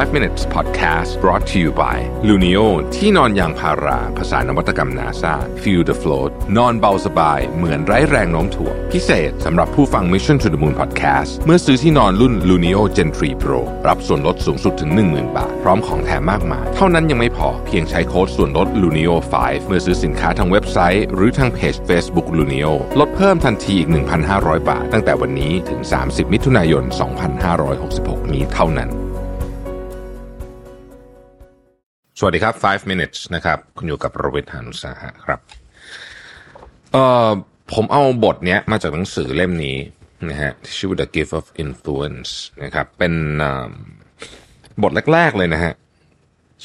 5 minutes podcast brought to you by Lunio ที่นอนยางพาราภาษานวัตกรรม NASA Feel the Float นอนเบาสบายเหมือนไร้แรงโน้มถ่วงพิเศษสำหรับผู้ฟัง Mission to the Moon podcast เมื่อซื้อที่นอนรุ่น Lunio Gentry Pro รับส่วนลดสูงสุดถึง 10,000 บาทพร้อมของแถมมากมายเท่านั้นยังไม่พอเพียงใช้โค้ดส่วนลด Lunio 5 เมื่อซื้อสินค้าทางเว็บไซต์หรือทางเพจ Facebook Lunio ลดเพิ่มทันทีอีก 1,500 บาทตั้งแต่วันนี้ถึง 30 มิถุนายน 2566 นี้เท่านั้นสวัสดีครับ 5 minutes นะครับคุณอยู่กับโรเบิร์ต หานุสาหะครับผมเอาบทเนี้ยมาจากหนังสือเล่มนี้นะฮะที่ชื่อว่า The Gift of Influence นะครับเป็นบทแรกๆเลยนะฮะ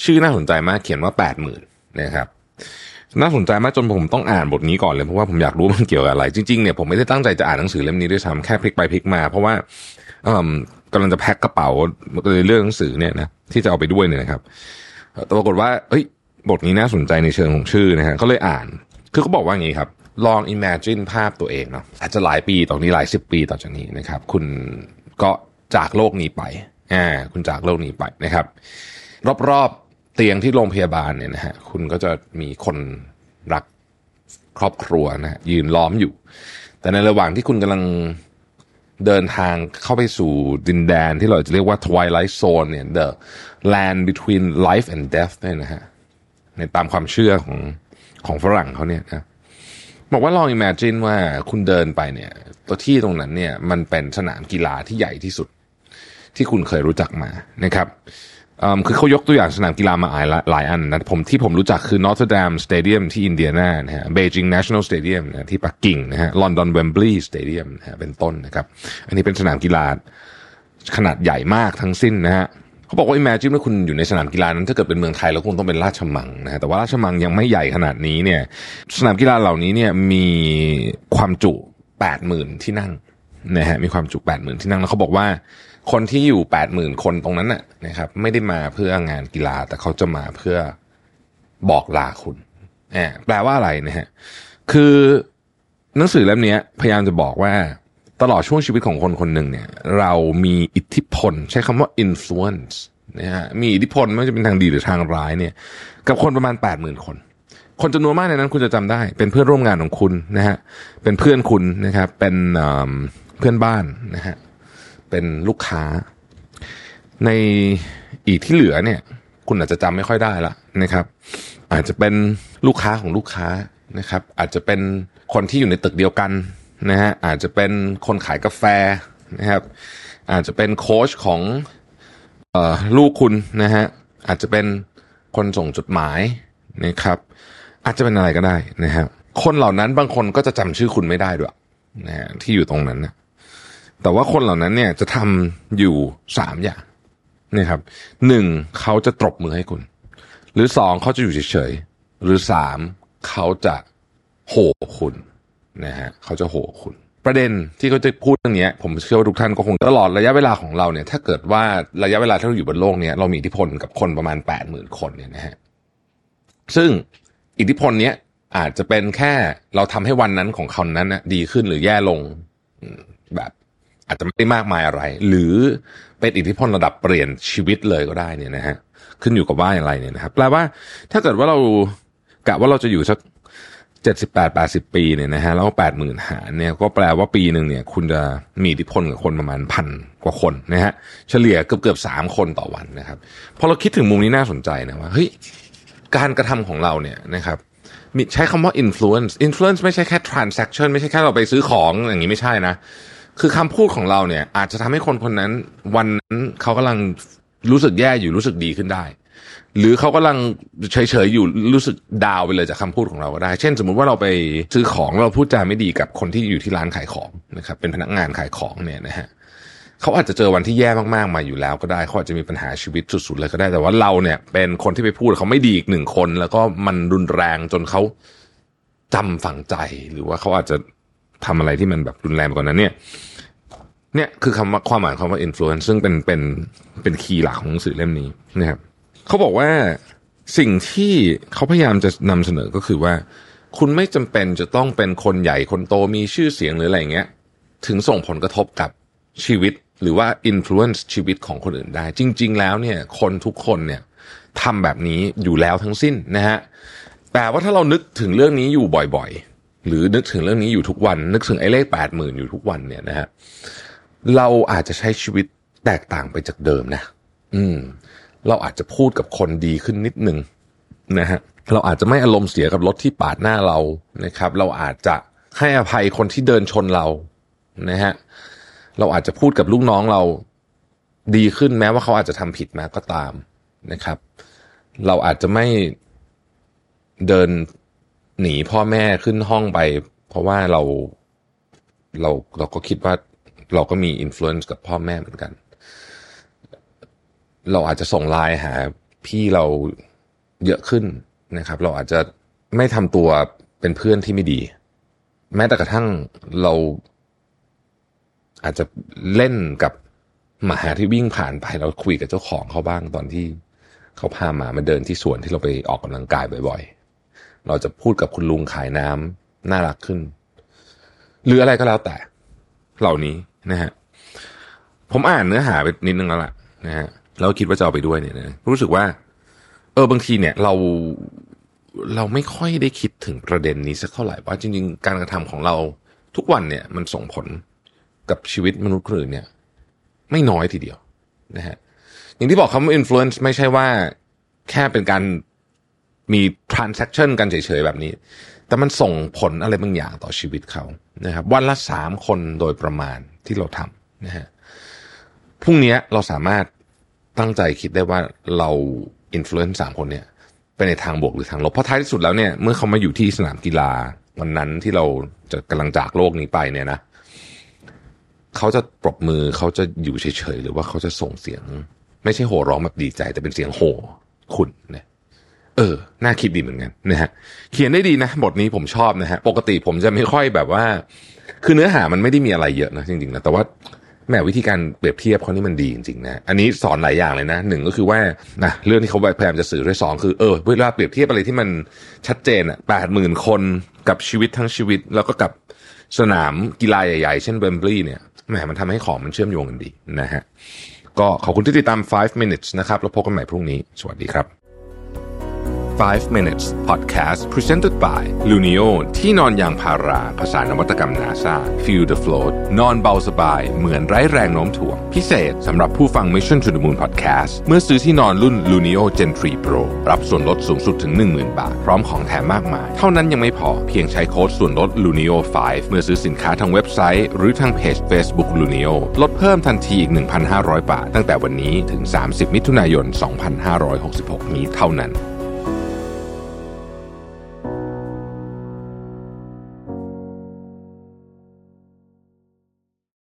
ชื่อน่าสนใจมากเขียนว่า 80,000 นะครับน่าสนใจมากจนผมต้องอ่านบทนี้ก่อนเลยเพราะว่าผมอยากรู้มันเกี่ยวกับอะไรจริงๆเนี่ยผมไม่ได้ตั้งใจจะอ่านหนังสือเล่มนี้ด้วยซ้ำแค่พลิกไปพลิกมาเพราะว่ากำลังจะแพ็คกระเป๋าเรื่องหนังสือเนี่ยนะที่จะเอาไปด้วยเนี่ยนะครับแต่ปรากฏว่าเฮ้ยบทนี้น่าสนใจในเชิงของชื่อนะฮะก็เลยอ่านคือเขาบอกว่าอย่างนี้ครับลอง imagine ภาพตัวเองเนาะอาจจะหลายปีต่อนี้หลายสิบปีต่อจากนี้นะครับคุณก็จากโลกนี้ไปคุณจากโลกนี้ไปนะครับรอบๆเตียงที่โรงพยาบาลเนี่ยนะฮะคุณก็จะมีคนรักครอบครัวนะฮะยืนล้อมอยู่แต่ในระหว่างที่คุณกำลังเดินทางเข้าไปสู่ดินแดนที่เราจะเรียกว่า Twilight Zone เนี่ย The Land Between Life and Death เนี่ยนะฮะในตามความเชื่อของฝรั่งเขาเนี่ยนะบอกว่าลอง imagine ว่าคุณเดินไปเนี่ยตัวที่ตรงนั้นเนี่ยมันเป็นสนามกีฬาที่ใหญ่ที่สุดที่คุณเคยรู้จักมานะครับคือเขายกตัวอย่างสนามกีฬามาหลายอันนะที่ผมรู้จักคือ Notre Dame Stadium ที่อินเดียนานะฮะ Beijing National Stadium นะที่ปักกิ่งนะฮะ London Wembley Stadium นะฮะเป็นต้นนะครับอันนี้เป็นสนามกีฬาขนาดใหญ่มากทั้งสิ้นนะฮะเขาบอกว่า imagine ว่าคุณอยู่ในสนามกีฬานั้นถ้าเกิดเป็นเมืองไทยแล้วคงต้องเป็นราชมังนะฮะแต่ว่าราชมังยังไม่ใหญ่ขนาดนี้เนี่ยสนามกีฬาเหล่านี้เนี่ยมีความจุ 80,000 ที่นั่งนะฮะมีความจุ 80,000 ที่นั่งแล้วเขาบอกว่าคนที่อยู่ 80,000 คนตรงนั้นน่ะนะครับไม่ได้มาเพื่องานกีฬาแต่เขาจะมาเพื่อบอกลาคุณแปลว่าอะไรนะฮะคือหนังสือเล่มนี้พยายามจะบอกว่าตลอดช่วงชีวิตของคนคนหนึ่งเนี่ยเรามีอิทธิพลใช้คำว่า influence นะฮะมีอิทธิพลไม่ว่าจะเป็นทางดีหรือทางร้ายเนี่ยกับคนประมาณ 80,000 คนคนจำนวนมากในนั้นคุณจะจำได้เป็นเพื่อนร่วมงานของคุณนะฮะเป็นเพื่อนคุณนะครับเป็นเพื่อนบ้านนะฮะเป็นลูกค้าในอีกที่เหลือเนี่ยคุณอาจจะจำไม่ค่อยได้ละนะครับอาจจะเป็นลูกค้าของลูกค้านะครับอาจจะเป็นคนที่อยู่ในตึกเดียวกันนะฮะอาจจะเป็นคนขายกาแฟนะครับอาจจะเป็นโค้ชของลูกคุณนะฮะอาจจะเป็นคนส่งจดหมายนะครับอาจจะเป็นอะไรก็ได้นะครับคนเหล่านั้นบางคนก็จะจำชื่อคุณไม่ได้ด้วยนะฮะที่อยู่ตรงนั้นนะแต่ว่าคนเหล่านั้นเนี่ยจะทำอยู่3อย่างนะครับ1เขาจะตบมือให้คุณหรือ2เขาจะอยู่เฉยๆหรือ3เขาจะโห่คุณนะฮะเขาจะโห่คุณประเด็นที่เขาจะพูดเรื่องนี้ผมเชื่อว่าทุกท่านก็คงตลอดระยะเวลาของเราเนี่ยถ้าเกิดว่าระยะเวลาที่เราอยู่บนโลกเนี่ยเรามีอิทธิพลกับคนประมาณ 80,000 คนเนี่ยนะฮะซึ่งอิทธิพลเนี้ยอาจจะเป็นแค่เราทำให้วันนั้นของคนนั้นนะดีขึ้นหรือแย่ลงแบบอาจจะไม่ได้มากมายอะไรหรือเป็นอิทธิพลระดับเปลี่ยนชีวิตเลยก็ได้เนี่ยนะฮะขึ้นอยู่กับว่าอย่างไรเนี่ยนะครับแปลว่าถ้าเกิดว่าเรากะว่าเราจะอยู่สัก 78-80 ปีเนี่ยนะฮะแล้ว 80,000 หารเนี่ยก็แปลว่าปีนึงเนี่ยคุณจะมีอิทธิพลกับคนประมาณ 1,000 กว่าคนนะฮะเฉลี่ยเกือบ3คนต่อวันนะครับพอเราคิดถึงมุมนี้น่าสนใจนะว่าเฮ้ยการกระทำของเราเนี่ยนะครับใช้คำว่า influence ไม่ใช่แค่ transaction ไม่ใช่แค่เราไปซื้อของอย่างนี้ไม่ใช่นะคือคำพูดของเราเนี่ยอาจจะทำให้คนคนนั้นวันนั้นเขากำลังรู้สึกแย่อยู่รู้สึกดีขึ้นได้หรือเขากำลังเฉยๆอยู่รู้สึกดาวไปเลยจากคำพูดของเราก็ได้เช่นสมมุติว่าเราไปซื้อของเราพูดจาไม่ดีกับคนที่อยู่ที่ร้านขายของนะครับเป็นพนักงานขายของเนี่ยนะฮะเขาอาจจะเจอวันที่แย่มากๆมาอยู่แล้วก็ได้เขาอาจจะมีปัญหาชีวิตสุดๆเลยก็ได้แต่ว่าเราเนี่ยเป็นคนที่ไปพูดเขาไม่ดีอีกหนึ่งคนแล้วก็มันรุนแรงจนเขาจำฝังใจหรือว่าเขาอาจจะทำอะไรที่มันแบบรุนแรงกว่านั้นเนี่ยคือคำว่าความหมายคำว่า influence ซึ่งเป็นคีย์หลักของหนังสือเล่มนี้นะครับเขาบอกว่าสิ่งที่เขาพยายามจะนำเสนอก็คือว่าคุณไม่จำเป็นจะต้องเป็นคนใหญ่คนโตมีชื่อเสียงหรืออะไรอย่างเงี้ยถึงส่งผลกระทบกับชีวิต หรือว่า influence ชีวิตของคนอื่นได้จริงๆแล้วเนี่ยคนทุกคนเนี่ยทำแบบนี้อยู่แล้วทั้งสิ้นนะฮะแต่ว่าถ้าเรานึกถึงเรื่องนี้อยู่บ่อยๆหรือนึกถึงเรื่องนี้อยู่ทุกวันนึกถึงไอ้เลข 80,000 อยู่ทุกวันเนี่ยนะฮะเราอาจจะใช้ชีวิตแตกต่างไปจากเดิมนะเราอาจจะพูดกับคนดีขึ้นนิดนึงนะฮะเราอาจจะไม่อารมณ์เสียกับรถที่ปาดหน้าเรานะครับเราอาจจะให้อภัยคนที่เดินชนเรานะฮะเราอาจจะพูดกับลูกน้องเราดีขึ้นแม้ว่าเขาอาจจะทำผิดมาก็ตามนะครับเราอาจจะไม่เดินหนีพ่อแม่ขึ้นห้องไปเพราะว่าเราก็คิดว่าเราก็มีอิทธิพลกับพ่อแม่เหมือนกันเราอาจจะส่งไลน์หาพี่เราเยอะขึ้นนะครับเราอาจจะไม่ทำตัวเป็นเพื่อนที่ไม่ดีแม้แต่กระทั่งเราอาจจะเล่นกับหมาที่วิ่งผ่านไปเราคุยกับเจ้าของเขาบ้างตอนที่เขาพาหมามาเดินที่สวนที่เราไปออกกำลังกายบ่อยๆเราจะพูดกับคุณลุงขายน้ำน่ารักขึ้นหรืออะไรก็แล้วแต่เหล่านี้นะฮะผมอ่านเนื้อหาไปนิดนึงแล้วล่ะนะฮะแล้วคิดว่าจะเอาไปด้วยเนี่ยนะรู้สึกว่าบางทีเนี่ยเราไม่ค่อยได้คิดถึงประเด็นนี้สักเท่าไหร่ว่าจริงๆการกระทำของเราทุกวันเนี่ยมันส่งผลกับชีวิตมนุษย์คนอื่นเนี่ยไม่น้อยทีเดียวนะฮะอย่างที่บอกคำว่า influence ไม่ใช่ว่าแค่เป็นการมี transaction กันเฉยๆแบบนี้แต่มันส่งผลอะไรบางอย่างต่อชีวิตเขานะครับวันละ3 คนโดยประมาณที่เราทำนะฮะพรุ่งนี้เราสามารถตั้งใจคิดได้ว่าเรา influence 3 คนเนี่ยไปในทางบวกหรือทางลบเพราะท้ายที่สุดแล้วเนี่ยเมื่อเขามาอยู่ที่สนามกีฬาวันนั้นที่เราจะกำลังจากโลกนี้ไปเนี่ยนะเขาจะปรบมือเขาจะอยู่เฉยๆหรือว่าเขาจะส่งเสียงไม่ใช่โห่ร้องแบบดีใจแต่เป็นเสียงโห่คุณเนี่ยน่าคิดดีเหมือนกันนะฮะเขียนได้ดีนะบทนี้ผมชอบนะฮะปกติผมจะไม่ค่อยแบบว่าคือเนื้อหามันไม่ได้มีอะไรเยอะนะจริงๆนะแต่ว่าแม้วิธีการเปรียบเทียบเขานี่มันดีจริงๆนะอันนี้สอนหลายอย่างเลยนะ1ก็คือว่านะเรื่องที่เขาพยายามจะสื่อด้วย2คือเวลาเปรียบเทียบอะไรที่มันชัดเจนอ่ะ 80,000 คนกับชีวิตทั้งชีวิตแล้วก็กับสนามกีฬาใหญ่ๆเช่น Wembley เนี่ยแหมมันทำให้ของมันเชื่อมโยงกันดีนะฮะก็ขอบคุณที่ติดตาม 5 minutes นะครับแล้วพบกันใหม่พรุ่งนี้สวัสดีครับ 5 minutes podcast presented by Lunio ที่นอนยางพาราภาษานวัตกรรม NASA Feel the Float นอนเบาสบายเหมือนไร้แรงโน้มถ่วงพิเศษสำหรับผู้ฟัง Mission to the Moon podcast เมื่อซื้อที่นอนรุ่น Lunio Gentry Pro รับส่วนลดสูงสุดถึง 10,000 บาทพร้อมของแถมมากมายเท่านั้นยังไม่พอเพียงใช้โค้ดส่วนลด Lunio 5 เมื่อซื้อสินค้าทางเว็บไซต์หรือทางเพจ Facebook Lunio ลดเพิ่มทันทีอีก 1,500 บาทตั้งแต่วันนี้ถึง 30 มิถุนายน 2566 นี้เท่านั้น